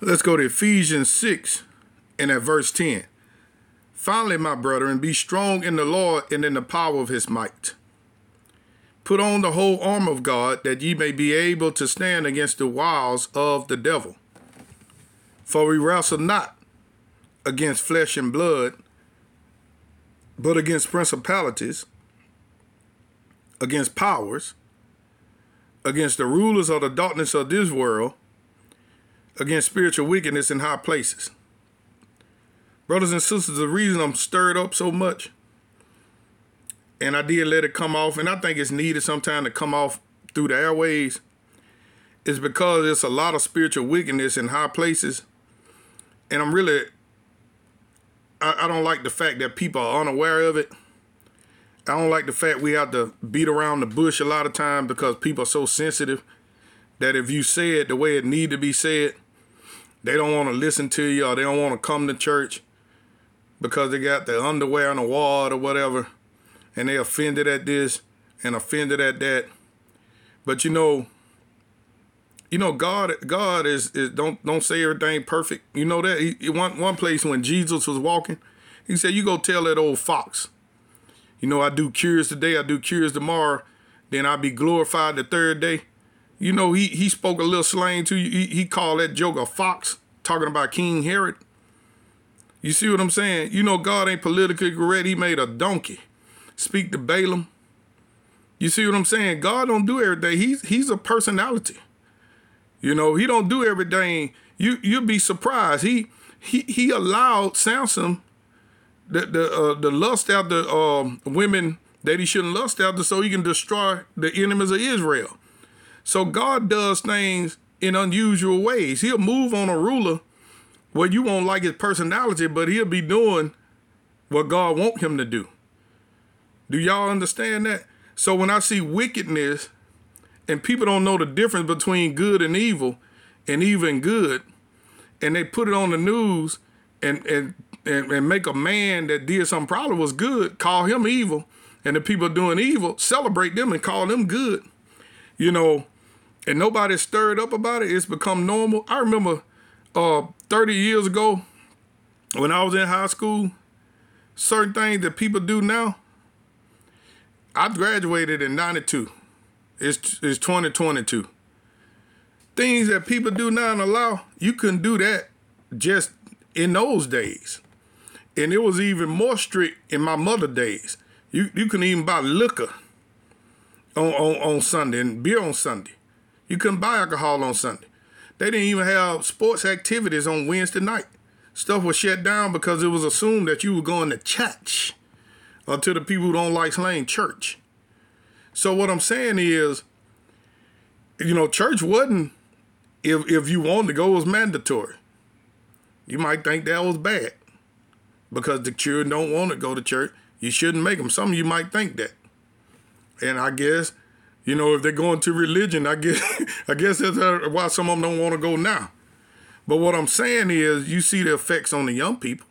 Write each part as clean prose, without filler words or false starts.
Let's go to Ephesians 6 and at verse 10. Finally, my brethren, be strong in the Lord and in the power of his might. Put on the whole armor of God, that ye may be able to stand against the wiles of the devil. For we wrestle not against flesh and blood, but against principalities, against powers, against the rulers of the darkness of this world, against spiritual wickedness in high places. Brothers and sisters, the reason I'm stirred up so much, and I did let it come off, and I think it's needed sometime to come off through the airways, is because there's a lot of spiritual wickedness in high places. And I'm really, I don't like the fact that people are unaware of it. I don't like the fact we have to beat around the bush a lot of time, because people are so sensitive that if you say it the way it need to be said, they don't want to listen to you, or they don't want to come to church because they got their underwear on the wall or whatever, and they're offended at this and offended at that. But you know, God is don't say everything perfect. You know that he, one place when Jesus was walking, he said, "You go tell that old fox, you know, I do cures today, I do cures tomorrow, then I be glorified the third day." You know, he spoke a little slang to you. He called that joke a fox, talking about King Herod. You see what I'm saying? You know, God ain't politically correct. He made a donkey speak to Balaam. You see what I'm saying? God don't do everything. He's a personality. You know, he don't do everything. You'll be surprised. He allowed Samson the lust after women that he shouldn't lust after, so he can destroy the enemies of Israel. So God does things in unusual ways. He'll move on a ruler where you won't like his personality, but he'll be doing what God wants him to do. Do y'all understand that? So when I see wickedness and people don't know the difference between good and evil and even good, and they put it on the news and make a man that did something probably was good, call him evil, and the people doing evil, celebrate them and call them good. You know, and nobody's stirred up about it. It's become normal. I remember 30 years ago when I was in high school, certain things that people do now. I graduated in 92. It's 2022. Things that people do now and allow, you couldn't do that just in those days. And it was even more strict in my mother days. You couldn't even buy liquor on Sunday, and beer on Sunday. You couldn't buy alcohol on Sunday. They didn't even have sports activities on Wednesday night. Stuff was shut down because it was assumed that you were going to church, or to the people who don't like slang, church. So what I'm saying is, you know, church wasn't, if you wanted to go, it was mandatory. You might think that was bad because the children don't want to go to church. You shouldn't make them. Some of you might think that. And I guess, you know, if they're going to religion, I guess that's why some of them don't want to go now. But what I'm saying is, you see the effects on the young people.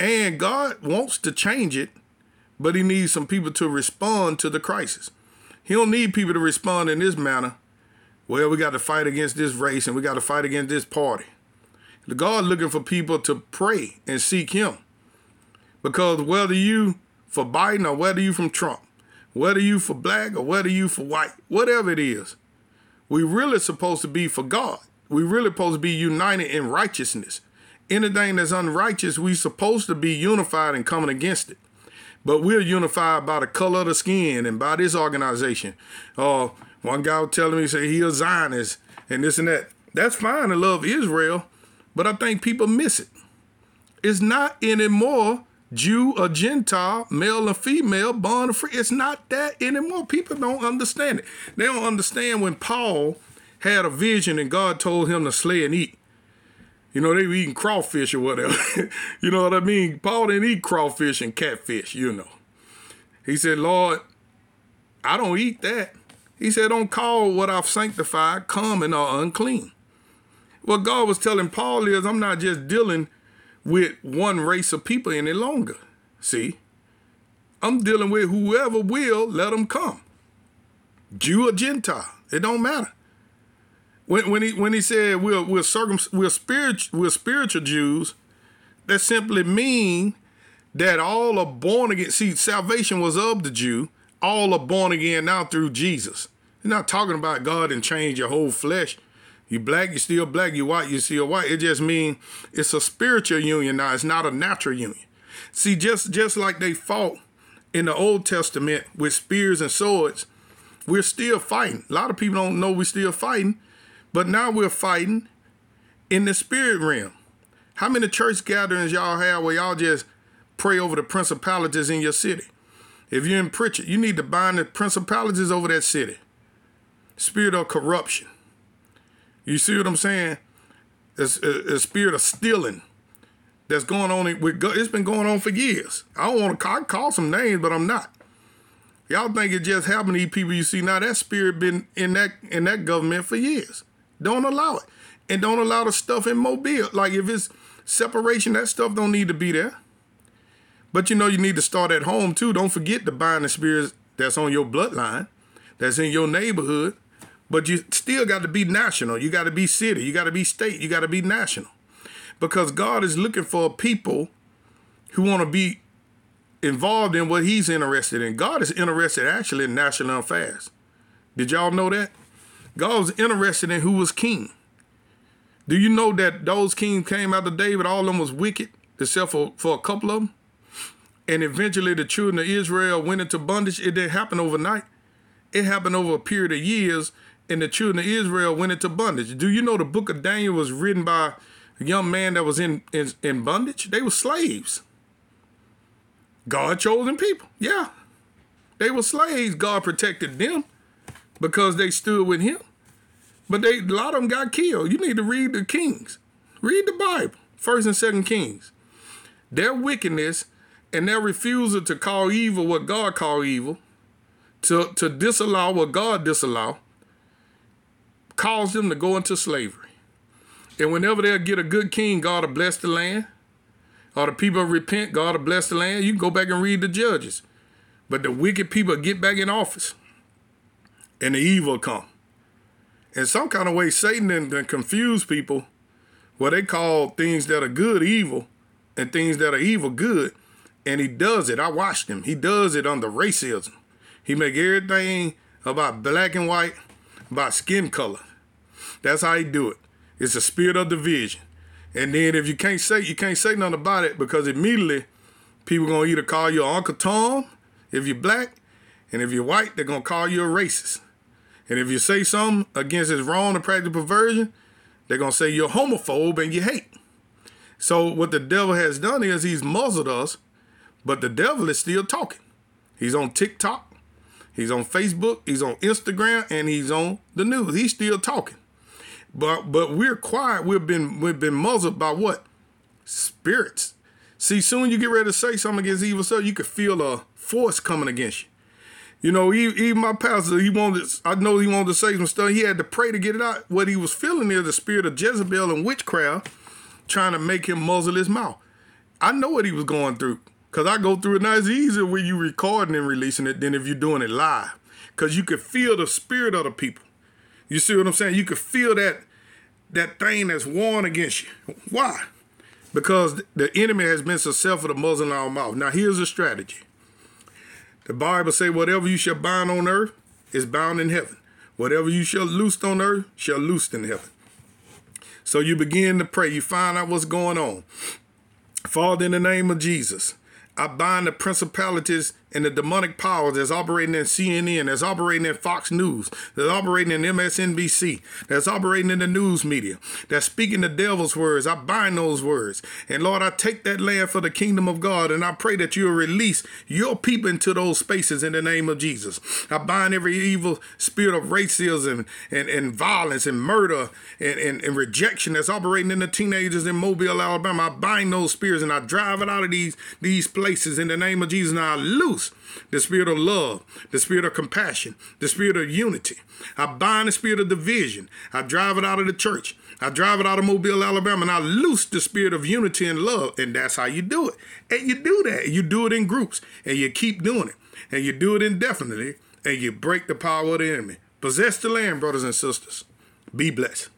And God wants to change it, but he needs some people to respond to the crisis. He don't need people to respond in this manner. Well, we got to fight against this race, and we got to fight against this party. God looking for people to pray and seek him. Because whether you for Biden or whether you from Trump, whether you for black or whether you for white, whatever it is, we really supposed to be for God. We really supposed to be united in righteousness. Anything that's unrighteous, we supposed to be unified and coming against it. But we're unified by the color of the skin and by this organization. One guy was telling me, he said he a Zionist and this and that. That's fine to love Israel, but I think people miss it. It's not anymore Jew or Gentile, male or female, born or free. It's not that anymore. People don't understand it. They don't understand when Paul had a vision and God told him to slay and eat. You know, they were eating crawfish or whatever. You know what I mean? Paul didn't eat crawfish and catfish, you know. He said, "Lord, I don't eat that." He said, "Don't call what I've sanctified common or unclean." What God was telling Paul is, I'm not just dealing with one race of people any longer. See, I'm dealing with whoever will let them come. Jew or Gentile, it don't matter. When he said we're spiritual Jews, that simply mean that all are born again. See, salvation was of the Jew. All are born again now through Jesus. He's not talking about God and change your whole flesh. You black, you still black. You white, you still white. It just means it's a spiritual union now. It's not a natural union. See, just like they fought in the Old Testament with spears and swords, we're still fighting. A lot of people don't know we're still fighting, but now we're fighting in the spirit realm. How many church gatherings y'all have where y'all just pray over the principalities in your city? If you're in Pritchard, you need to bind the principalities over that city. Spirit of corruption. You see what I'm saying? It's a spirit of stealing that's going on with God. It's been going on for years. I don't want to call some names, but I'm not. Y'all think it just happened to these people you see now? That spirit been in that government for years. Don't allow it, and don't allow the stuff in Mobile. Like if it's separation, that stuff don't need to be there. But you know you need to start at home too. Don't forget to bind the spirits that's on your bloodline, that's in your neighborhood. But you still got to be national. You got to be city. You got to be state. You got to be national, because God is looking for people who want to be involved in what he's interested in. God is interested actually in national affairs. Did y'all know that? God was interested in who was king. Do you know that those kings came out of David, all of them was wicked, except for a couple of them? And eventually the children of Israel went into bondage. It didn't happen overnight. It happened over a period of years, and the children of Israel went into bondage. Do you know the book of Daniel was written by a young man that was in bondage? They were slaves. God chosen people. Yeah. They were slaves. God protected them because they stood with him. But a lot of them got killed. You need to read the Kings. Read the Bible. 1st and 2nd Kings. Their wickedness and their refusal to call evil what God called evil, to disallow what God disallowed, caused them to go into slavery. And whenever they'll get a good king, God will bless the land. Or the people repent, God will bless the land. You can go back and read the Judges. But the wicked people get back in office, and the evil come. In some kind of way, Satan then confuse people where they call things that are good evil and things that are evil good. And he does it. I watched him. He does it under racism. He make everything about black and white, about skin color. That's how he do it. It's a spirit of division. And then if you can't say nothing about it, because immediately people going to either call you Uncle Tom if you're black, and if you're white, they're going to call you a racist. And if you say something against his wrong and practice perversion, they're going to say you're homophobe and you hate. So what the devil has done is he's muzzled us, but the devil is still talking. He's on TikTok, he's on Facebook, he's on Instagram, and he's on the news. He's still talking. But we're quiet. We've been muzzled by what? Spirits. See, soon you get ready to say something against evil stuff, you could feel a force coming against you. You know, even my pastor, I know he wanted to say some stuff. He had to pray to get it out. What he was feeling is the spirit of Jezebel and witchcraft trying to make him muzzle his mouth. I know what he was going through, because I go through it now. It's easier when you recording and releasing it than if you're doing it live, because you could feel the spirit of the people. You see what I'm saying? You can feel that thing that's worn against you. Why? Because the enemy has been successful to muzzle our mouth. Now, here's a strategy. The Bible says, whatever you shall bind on earth is bound in heaven. Whatever you shall loose on earth shall loose in heaven. So you begin to pray. You find out what's going on. Father, in the name of Jesus, I bind the principalities and the demonic powers that's operating in CNN, that's operating in Fox News, that's operating in MSNBC, that's operating in the news media, that's speaking the devil's words. I bind those words. And Lord, I take that land for the kingdom of God, and I pray that you'll release your people into those spaces in the name of Jesus. I bind every evil spirit of racism and violence and murder and rejection that's operating in the teenagers in Mobile, Alabama. I bind those spirits, and I drive it out of these places in the name of Jesus. And I loose the spirit of love, the spirit of compassion, the spirit of unity. I bind the spirit of division. I drive it out of the church. I drive it out of Mobile, Alabama, and I loose the spirit of unity and love. And that's how you do it. And you do that. You do it in groups, and you keep doing it, and you do it indefinitely, and you break the power of the enemy. Possess the land, brothers and sisters. Be blessed.